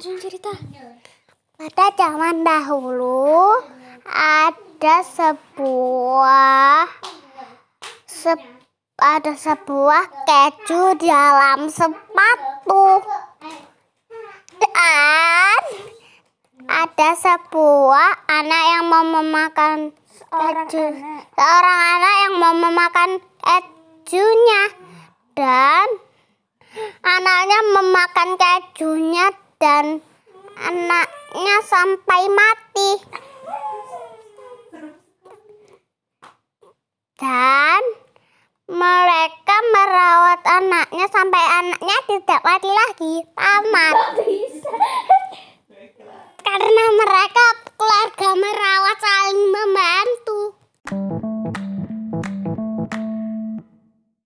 langsung cerita. Pada zaman dahulu ada sebuah keju di dalam sepatu, dan ada sebuah anak yang mau memakan keju, seorang anak yang mau memakan kejunya, dan anaknya memakan kejunya dan anaknya sampai mati. Dan mereka merawat anaknya sampai anaknya tidak mati lagi. Tamat.